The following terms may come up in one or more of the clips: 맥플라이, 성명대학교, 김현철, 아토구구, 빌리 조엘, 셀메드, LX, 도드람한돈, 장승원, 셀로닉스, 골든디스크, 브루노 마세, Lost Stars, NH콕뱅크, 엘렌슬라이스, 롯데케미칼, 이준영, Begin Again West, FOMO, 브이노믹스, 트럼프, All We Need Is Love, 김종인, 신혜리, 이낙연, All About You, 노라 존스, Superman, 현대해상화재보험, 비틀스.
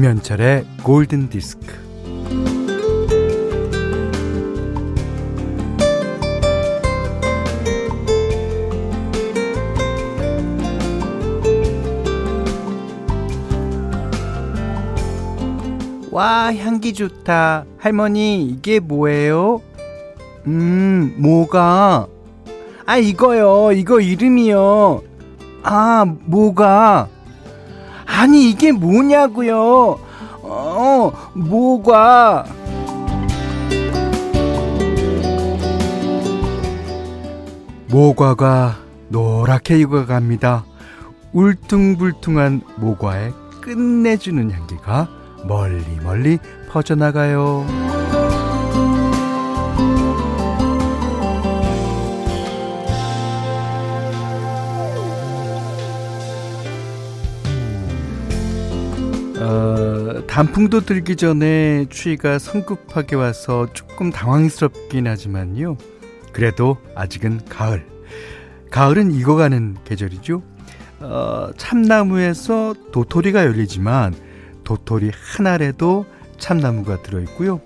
김현철의 골든디스크. 와, 향기 좋다. 할머니, 이게 뭐예요? 뭐가? 아, 이거요. 이거 이름이요. 아, 뭐가? 아니, 이게 뭐냐고요. 뭐가? 모과가 노랗게 익어갑니다. 울퉁불퉁한 모과의 끝내주는 향기가 멀리 퍼져나가요. 단풍도 들기 전에 추위가 성급하게 와서 조금 당황스럽긴 하지만요, 그래도 아직은 가을은 익어가는 계절이죠. 참나무에서 도토리가 열리지만 도토리 한 알에도 참나무가 들어있고요.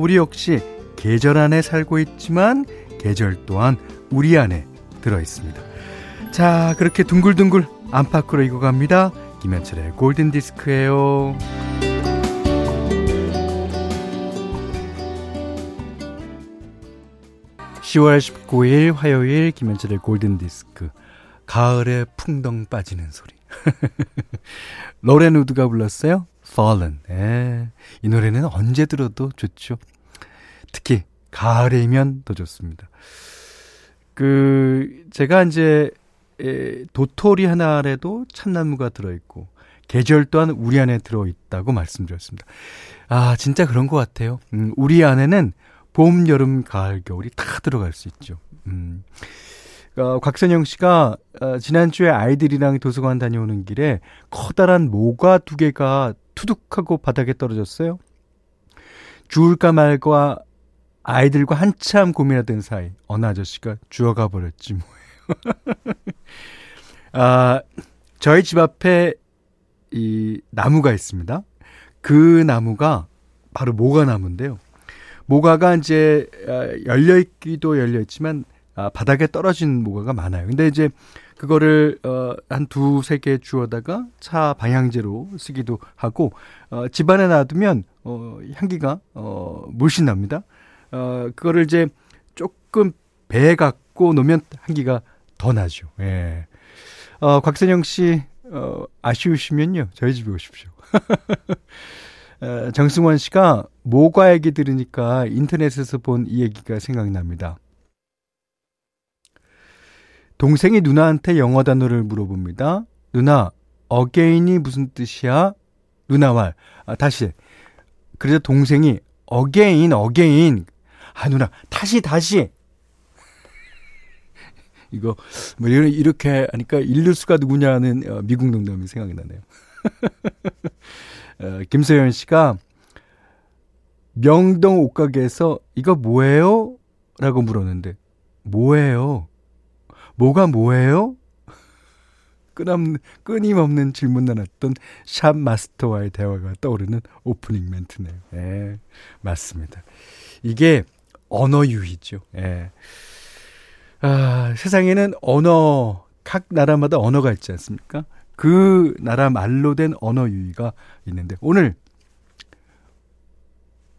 우리 역시 계절 안에 살고 있지만 계절 또한 우리 안에 들어있습니다. 자, 그렇게 둥글둥글 안팎으로 익어갑니다. 김현철의 골든디스크예요. 10월 19일 화요일 김현철의 골든디스크, 가을에 풍덩 빠지는 소리. 로렌 우드가 불렀어요. Fallen. 이 노래는 언제 들어도 좋죠. 특히 가을이면 더 좋습니다. 제가 이제 도토리 하나 아래도 참나무가 들어있고 계절 또한 우리 안에 들어있다고 말씀드렸습니다. 아, 진짜 그런 것 같아요. 우리 안에는 봄, 여름, 가을, 겨울이 다 들어갈 수 있죠. 곽선영 씨가 지난주에 아이들이랑 도서관 다녀오는 길에 커다란 모과 2개가 투둑하고 바닥에 떨어졌어요. 주울까 말까 아이들과 한참 고민하던 사이 어느 아저씨가 주워가 버렸지 뭐예요. 저희 집 앞에 이 나무가 있습니다. 그 나무가 바로 모과 나무인데요. 모과가 이제 열려있기도 열려있지만 바닥에 떨어진 모과가 많아요. 근데 이제 그거를 한 2-3개 주워다가 차 방향제로 쓰기도 하고, 집 안에 놔두면 향기가 물씬 납니다. 그거를 이제 조금 배 갖고 놓으면 향기가 더 나죠. 예. 곽선영 씨 아쉬우시면요, 저희 집에 오십시오. 장승원 씨가 모과 얘기 들으니까 인터넷에서 본 이 얘기가 생각납니다. 동생이 누나한테 영어 단어를 물어봅니다. 누나, again이 무슨 뜻이야? 누나 말. 다시. 그래서 동생이 again. 아, 누나, 다시. 이거, 이렇게 하니까 일루스가 누구냐는 미국 농담이 생각이 나네요. 김서연 씨가 명동 옷가게에서 이거 뭐예요? 라고 물었는데, 뭐예요? 뭐가 뭐예요? 끊임없는 질문을 했던 샵 마스터와의 대화가 떠오르는 오프닝 멘트네요. 예, 맞습니다. 이게 언어 유희죠. 예. 세상에는 각 나라마다 언어가 있지 않습니까? 그 나라 말로 된 언어 유희가 있는데, 오늘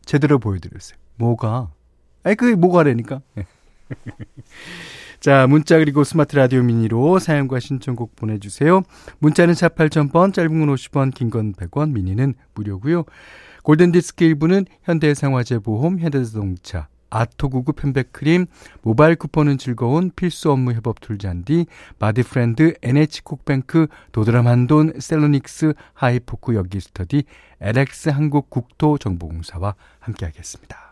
제대로 보여드렸어요. 뭐가? 아니, 그게 뭐가라니까. 예. 자, 문자 그리고 스마트 라디오 미니로 사연과 신청곡 보내주세요. 문자는 48,000번, 짧은 건 50원, 긴 건 100원, 미니는 무료고요. 골든디스크 일부는 현대해상화재보험, 현대자동차, 아토구구 편백크림, 모바일 쿠폰은 즐거운 필수 업무 협업 툴잔디, 마디프렌드, NH콕뱅크, 도드람한돈, 셀로닉스, 하이포크 여기스터디, LX 한국국토정보공사와 함께하겠습니다.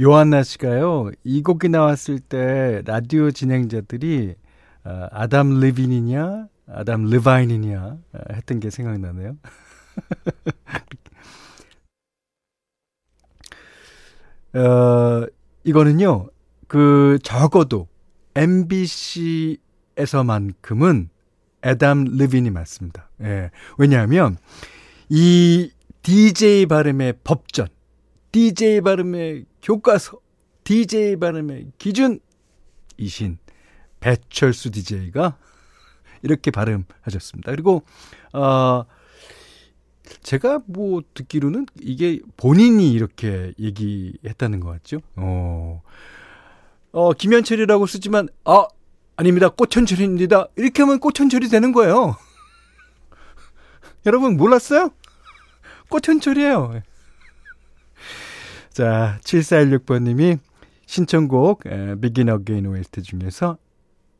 요한나 씨가요, 이 곡이 나왔을 때 라디오 진행자들이 아담 리빈이냐 아담 르바인이냐 했던 게 생각나네요. 이거는요, 적어도 MBC에서만큼은 아담 리빈이 맞습니다. 예, 왜냐하면 이 DJ 발음의 법전, DJ 발음의 교과서, DJ 발음의 기준, 이신 배철수 DJ가 이렇게 발음하셨습니다. 그리고 제가 뭐 듣기로는 이게 본인이 이렇게 얘기했다는 것 같죠. 김현철이라고 쓰지만 아닙니다. 꽃현철입니다. 이렇게 하면 꽃현철이 되는 거예요. 여러분 몰랐어요? 꽃현철이에요. 자, 7416번님이 신청곡 Begin Again West 중에서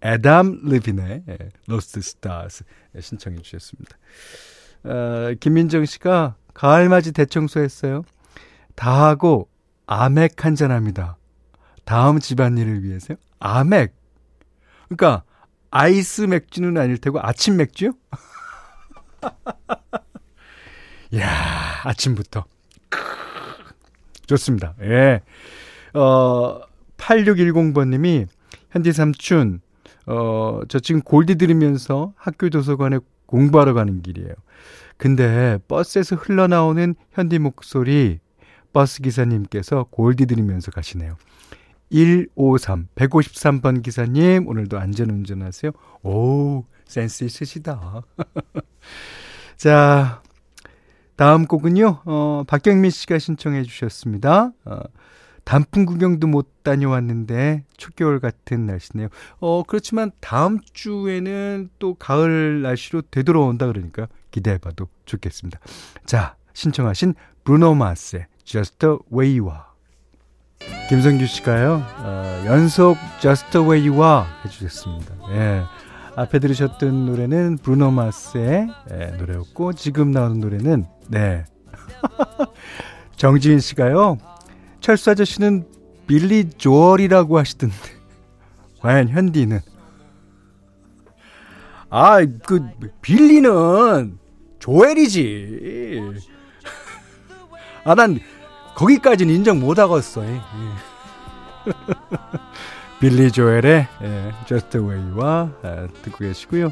애담 리빈의 Lost Stars 신청해 주셨습니다. 김민정 씨가 가을맞이 대청소했어요. 다 하고 아맥 한잔합니다. 다음 집안일을 위해서요. 아맥. 그러니까 아이스 맥주는 아닐 테고 아침 맥주요? 이야, 아침부터. 좋습니다. 예. 8610번님이 현지 삼촌, 저 지금 골디 들으면서 학교 도서관에 공부하러 가는 길이에요. 근데 버스에서 흘러나오는 현디 목소리 버스 기사님께서 골디 들으면서 가시네요. 153, 153번 기사님 오늘도 안전운전하세요. 오, 센스 있으시다. 자, 다음 곡은요. 박경민 씨가 신청해 주셨습니다. 단풍 구경도 못 다녀왔는데 초겨울 같은 날씨네요. 그렇지만 다음 주에는 또 가을 날씨로 되돌아온다 그러니까 기대해봐도 좋겠습니다. 자, 신청하신 브루노 마세 Just the Way You Are. 김성규 씨가요, 연속 Just the Way You Are 해주셨습니다. 예. 앞에 들으셨던 노래는 브루노 마스의 노래였고, 지금 나오는 노래는, 네. 정지인 씨가요, 철수 아저씨는 빌리 조엘이라고 하시던데, 과연 현디는? 빌리는 조엘이지. 난 거기까지는 인정 못하겠어. 빌리 조엘의 Just the Way You Are 듣고 계시고요.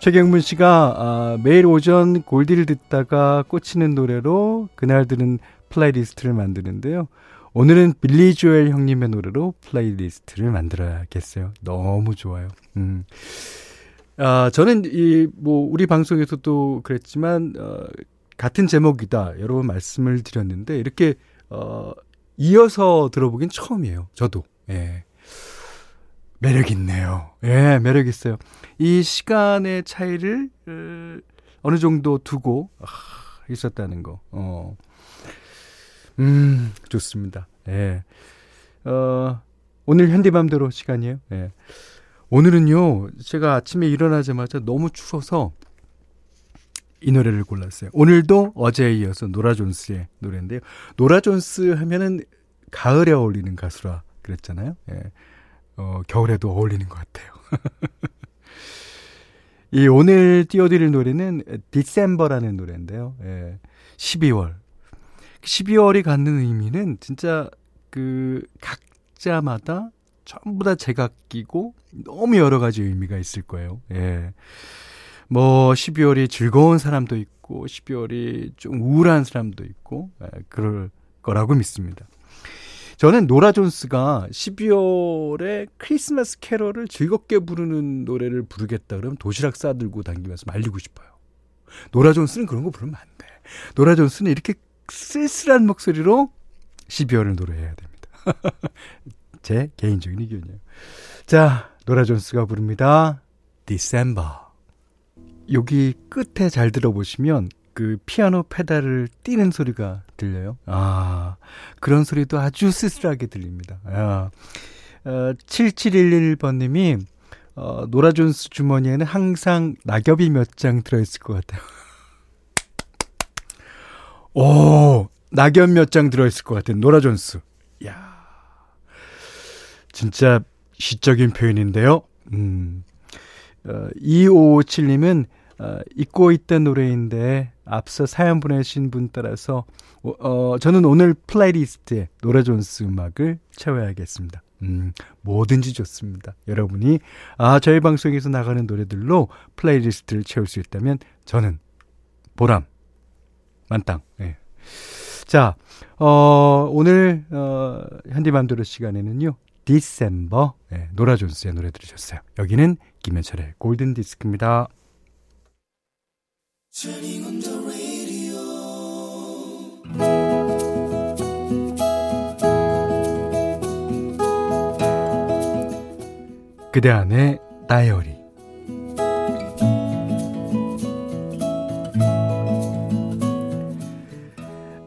최경문 씨가 매일 오전 골디를 듣다가 꽂히는 노래로 그날 들은 플레이리스트를 만드는데요. 오늘은 빌리 조엘 형님의 노래로 플레이리스트를 만들어야겠어요. 너무 좋아요. 저는 우리 방송에서도 그랬지만 같은 제목이다 여러 번 말씀을 드렸는데 이렇게 이어서 들어보긴 처음이에요. 저도. 예. 매력 있네요. 예, 매력 있어요. 이 시간의 차이를 어느 정도 두고 있었다는 거. 좋습니다. 예. 오늘 현디맘대로 시간이에요. 예. 오늘은요, 제가 아침에 일어나자마자 너무 추워서 이 노래를 골랐어요. 오늘도 어제에 이어서 노라 존스의 노래인데요. 노라 존스 하면은 가을에 어울리는 가수라 그랬잖아요. 예. 겨울에도 어울리는 것 같아요. 이 오늘 띄워드릴 노래는 December라는 노래인데요. 예. 12월. 12월이 갖는 의미는 진짜 각자마다 전부 다 제각기고 너무 여러 가지 의미가 있을 거예요. 예. 12월이 즐거운 사람도 있고 12월이 좀 우울한 사람도 있고 그럴 거라고 믿습니다. 저는 노라 존스가 12월에 크리스마스 캐럴을 즐겁게 부르는 노래를 부르겠다 그러면 도시락 싸들고 다니면서 말리고 싶어요. 노라 존스는 그런 거 부르면 안 돼. 노라 존스는 이렇게 쓸쓸한 목소리로 12월을 노래해야 됩니다. 제 개인적인 의견이에요. 자, 노라 존스가 부릅니다. December. 여기 끝에 잘 들어보시면 피아노 페달을 띄는 소리가 들려요. 그런 소리도 아주 쓸쓸하게 들립니다. 7711번님이 노라 존스 주머니에는 항상 낙엽이 몇 장 들어있을 것 같아요. 오, 낙엽 몇 장 들어있을 것 같아요. 노라 존스. 이야, 진짜 시적인 표현인데요. 2557님은 잊고 있던 노래인데 앞서 사연 보내신 분 따라서 저는 오늘 플레이리스트에 노라 존스 음악을 채워야겠습니다. 뭐든지 좋습니다. 여러분이 저희 방송에서 나가는 노래들로 플레이리스트를 채울 수 있다면 저는 보람 만땅. 네. 자, 오늘 현디맘대로 시간에는요, December, 네, 노라 존스의 노래 들으셨어요. 여기는 김현철의 골든디스크입니다. 그대 안의 다이어리.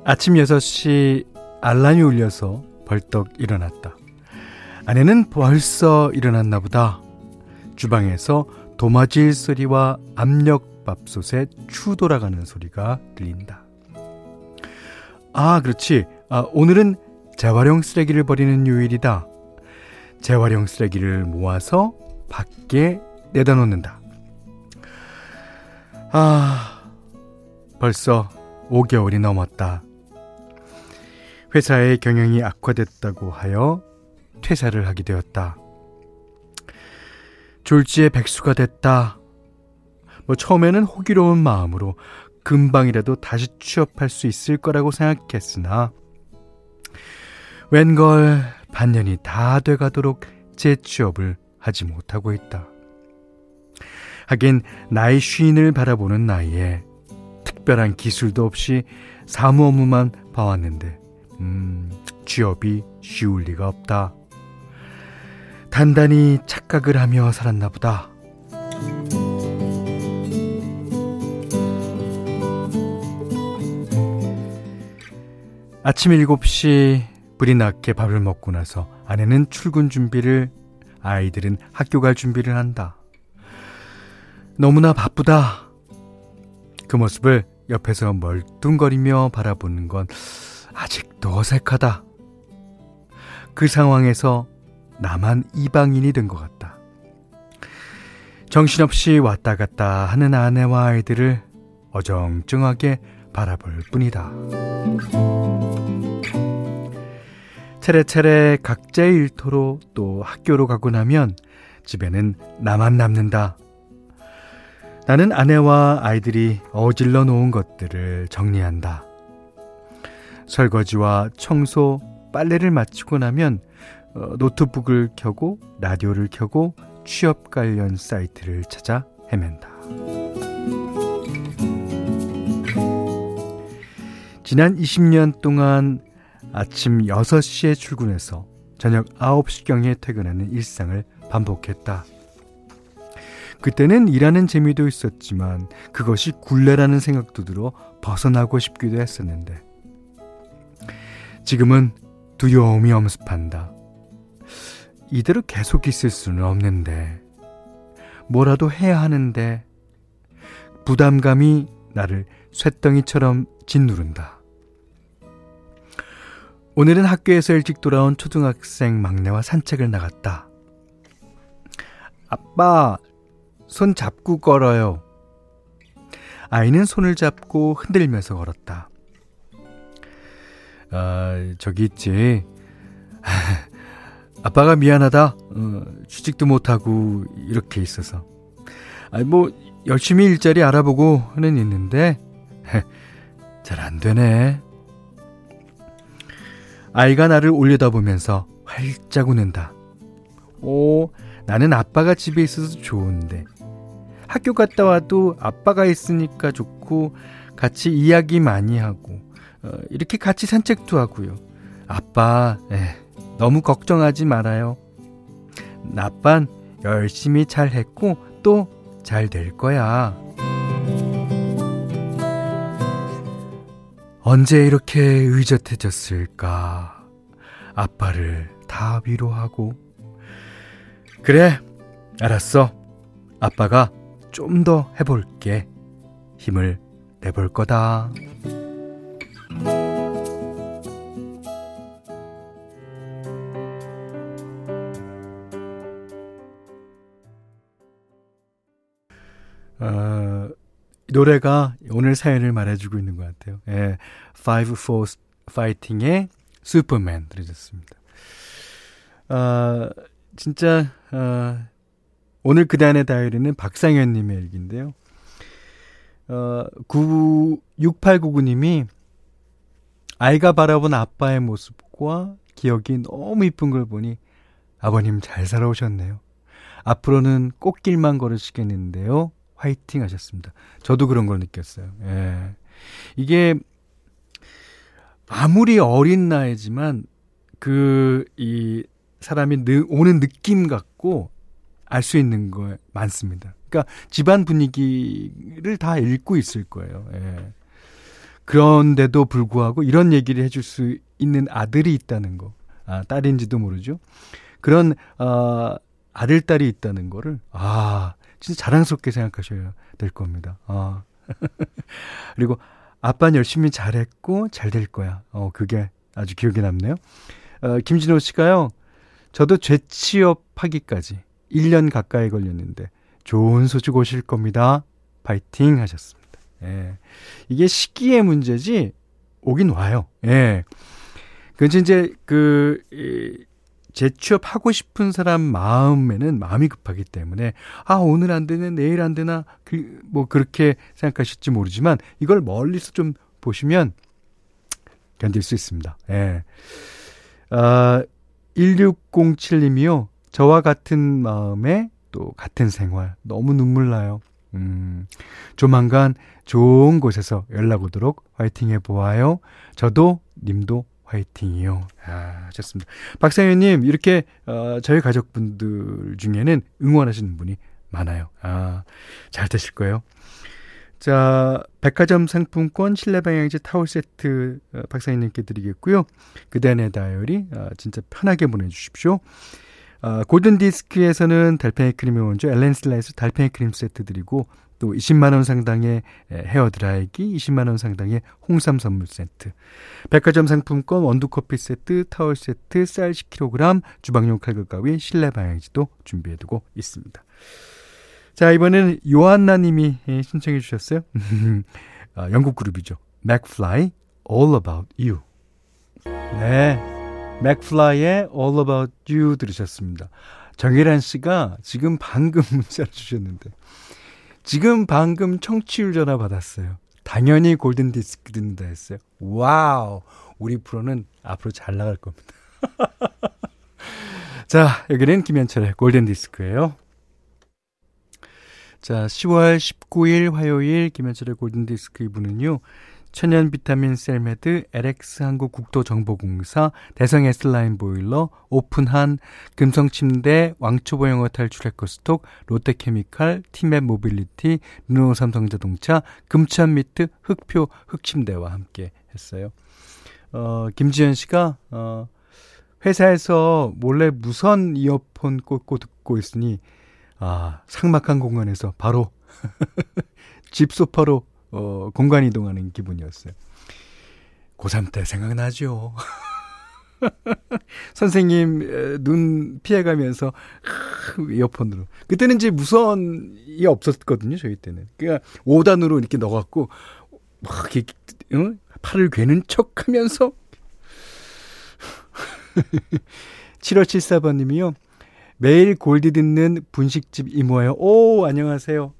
아침 6시 알람이 울려서 벌떡 일어났다. 아내는 벌써 일어났나 보다. 주방에서 도마질 소리와 압력밥솥에 추 돌아가는 소리가 들린다. 아, 그렇지. 오늘은 재활용 쓰레기를 버리는 요일이다. 재활용 쓰레기를 모아서 밖에 내다 놓는다. 아, 벌써 5개월이 넘었다. 회사의 경영이 악화됐다고 하여 퇴사를 하게 되었다. 졸지에 백수가 됐다. 뭐 처음에는 호기로운 마음으로 금방이라도 다시 취업할 수 있을 거라고 생각했으나 웬걸 반년이 다 돼가도록 재취업을 하지 못하고 있다. 하긴 나이 50을 바라보는 나이에 특별한 기술도 없이 사무 업무만 봐왔는데 취업이 쉬울 리가 없다. 단단히 착각을 하며 살았나 보다. 아침 7시 불이 나게 밥을 먹고 나서 아내는 출근 준비를, 아이들은 학교 갈 준비를 한다. 너무나 바쁘다. 그 모습을 옆에서 멀뚱거리며 바라보는 건 아직도 어색하다. 그 상황에서 나만 이방인이 된 것 같다. 정신없이 왔다 갔다 하는 아내와 아이들을 어정쩡하게 바라볼 뿐이다. 차례차례 각자의 일터로 또 학교로 가고 나면 집에는 나만 남는다. 나는 아내와 아이들이 어질러 놓은 것들을 정리한다. 설거지와 청소, 빨래를 마치고 나면 노트북을 켜고 라디오를 켜고 취업 관련 사이트를 찾아 헤맨다. 지난 20년 동안 아침 6시에 출근해서 저녁 9시경에 퇴근하는 일상을 반복했다. 그때는 일하는 재미도 있었지만 그것이 굴레라는 생각도 들어 벗어나고 싶기도 했었는데 지금은 두려움이 엄습한다. 이대로 계속 있을 수는 없는데, 뭐라도 해야 하는데, 부담감이 나를 쇳덩이처럼 짓누른다. 오늘은 학교에서 일찍 돌아온 초등학생 막내와 산책을 나갔다. 아빠, 손 잡고 걸어요. 아이는 손을 잡고 흔들면서 걸었다. 아, 저기 있지. 아빠가 미안하다. 취직도 못하고 이렇게 있어서. 아니, 뭐 열심히 일자리 알아보고는 있는데 잘 안 되네. 아이가 나를 올려다보면서 활짝 웃는다. 오, 나는 아빠가 집에 있어서 좋은데, 학교 갔다 와도 아빠가 있으니까 좋고, 같이 이야기 많이 하고, 이렇게 같이 산책도 하고요. 아빠 너무 걱정하지 말아요. 나빤 열심히 잘했고 또 잘 될 거야. 언제 이렇게 의젓해졌을까. 아빠를 다 위로하고, 그래 알았어, 아빠가 좀 더 해볼게. 힘을 내볼 거다. 노래가 오늘 사연을 말해주고 있는 것 같아요. 예, Five Force Fighting의 Superman 들으셨습니다. 진짜 오늘 그대 안의 다이어리는 박상현님의 일기인데요. 6899님이 아이가 바라본 아빠의 모습과 기억이 너무 이쁜 걸 보니 아버님 잘 살아오셨네요. 앞으로는 꽃길만 걸으시겠는데요. 화이팅 하셨습니다. 저도 그런 걸 느꼈어요. 예. 이게 아무리 어린 나이지만 그 이 사람이 오는 느낌 갖고 알 수 있는 거 많습니다. 그러니까 집안 분위기를 다 읽고 있을 거예요. 예. 그런데도 불구하고 이런 얘기를 해줄 수 있는 아들이 있다는 거, 아, 딸인지도 모르죠. 그런 아들, 딸이 있다는 거를 진짜 자랑스럽게 생각하셔야 될 겁니다. 그리고 아빠는 열심히 잘했고 잘 될 거야. 그게 아주 기억에 남네요. 김진호 씨가요. 저도 재취업하기까지 1년 가까이 걸렸는데 좋은 소식 오실 겁니다. 파이팅 하셨습니다. 예. 이게 시기의 문제지 오긴 와요. 예. 그래서 이제 재취업하고 싶은 사람 마음에는 마음이 급하기 때문에 오늘 안 되네, 내일 안 되나 그렇게 생각하실지 모르지만 이걸 멀리서 좀 보시면 견딜 수 있습니다. 예. 1607님이요. 저와 같은 마음에 또 같은 생활 너무 눈물 나요. 조만간 좋은 곳에서 연락 오도록 화이팅 해보아요. 저도 님도 화이팅이요. 좋습니다. 박상현님, 이렇게 저희 가족분들 중에는 응원하시는 분이 많아요. 잘 되실 거예요. 자, 백화점 상품권 실내 방향제 타월 세트 박상현님께 드리겠고요. 그대안의 다이어리 진짜 편하게 보내주십시오. 골든디스크에서는 달팽이 크림의 원조 엘렌슬라이스 달팽이 크림 세트 드리고, 또 20만원 상당의 헤어드라이기, 20만원 상당의 홍삼 선물 세트, 백화점 상품권 원두커피 세트, 타월 세트, 쌀 10kg, 주방용 칼과 가위, 실내 방향지도 준비해두고 있습니다. 자, 이번에는 요한나님이 신청해 주셨어요. 영국 그룹이죠. 맥플라이, All About You. 네, 맥플라이의 All About You 들으셨습니다. 정혜란 씨가 지금 방금 문자를 주셨는데 지금 방금 청취율 전화 받았어요. 당연히 골든디스크 듣는다 했어요. 와우, 우리 프로는 앞으로 잘 나갈 겁니다. 자, 여기는 김현철의 골든디스크예요. 자, 10월 19일 화요일 김현철의 골든디스크 2부는요, 천연비타민 셀메드, LX한국국토정보공사, 대성에슬라인보일러, 오픈한, 금성침대, 왕초보영어탈출 에코스톡, 롯데케미칼, 티맵 모빌리티, 르노삼성자동차, 금천미트, 흑표, 흑침대와 함께 했어요. 김지현 씨가 회사에서 몰래 무선 이어폰 꽂고 듣고 있으니 삭막한 공간에서 바로 집 소파로 공간 이동하는 기분이었어요. 고3 때 생각나죠. 선생님 눈 피해가면서 이어폰으로. 그때는 이제 무선이 없었거든요, 저희 때는. 그러니까 5단으로 이렇게 넣어갖고 막 이렇게, 팔을 괴는 척하면서. 7574번님이요. 매일 골디 듣는 분식집 이모예요. 오, 안녕하세요.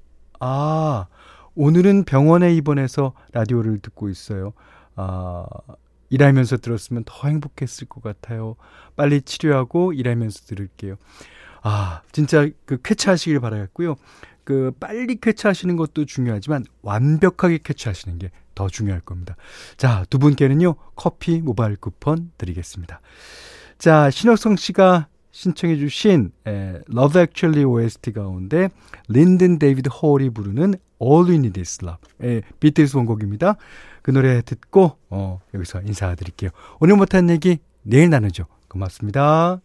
오늘은 병원에 입원해서 라디오를 듣고 있어요. 일하면서 들었으면 더 행복했을 것 같아요. 빨리 치료하고 일하면서 들을게요. 진짜 쾌차하시길 바라겠고요. 빨리 쾌차하시는 것도 중요하지만 완벽하게 쾌차하시는 게 더 중요할 겁니다. 자, 두 분께는요, 커피 모바일 쿠폰 드리겠습니다. 자, 신혁성 씨가 신청해 주신 Love Actually OST 가운데 린든 데이비드 홀이 부르는 All We Need Is Love, 비틀스 원곡입니다. 그 노래 듣고 여기서 인사드릴게요. 오늘 못한 얘기 내일 나누죠. 고맙습니다.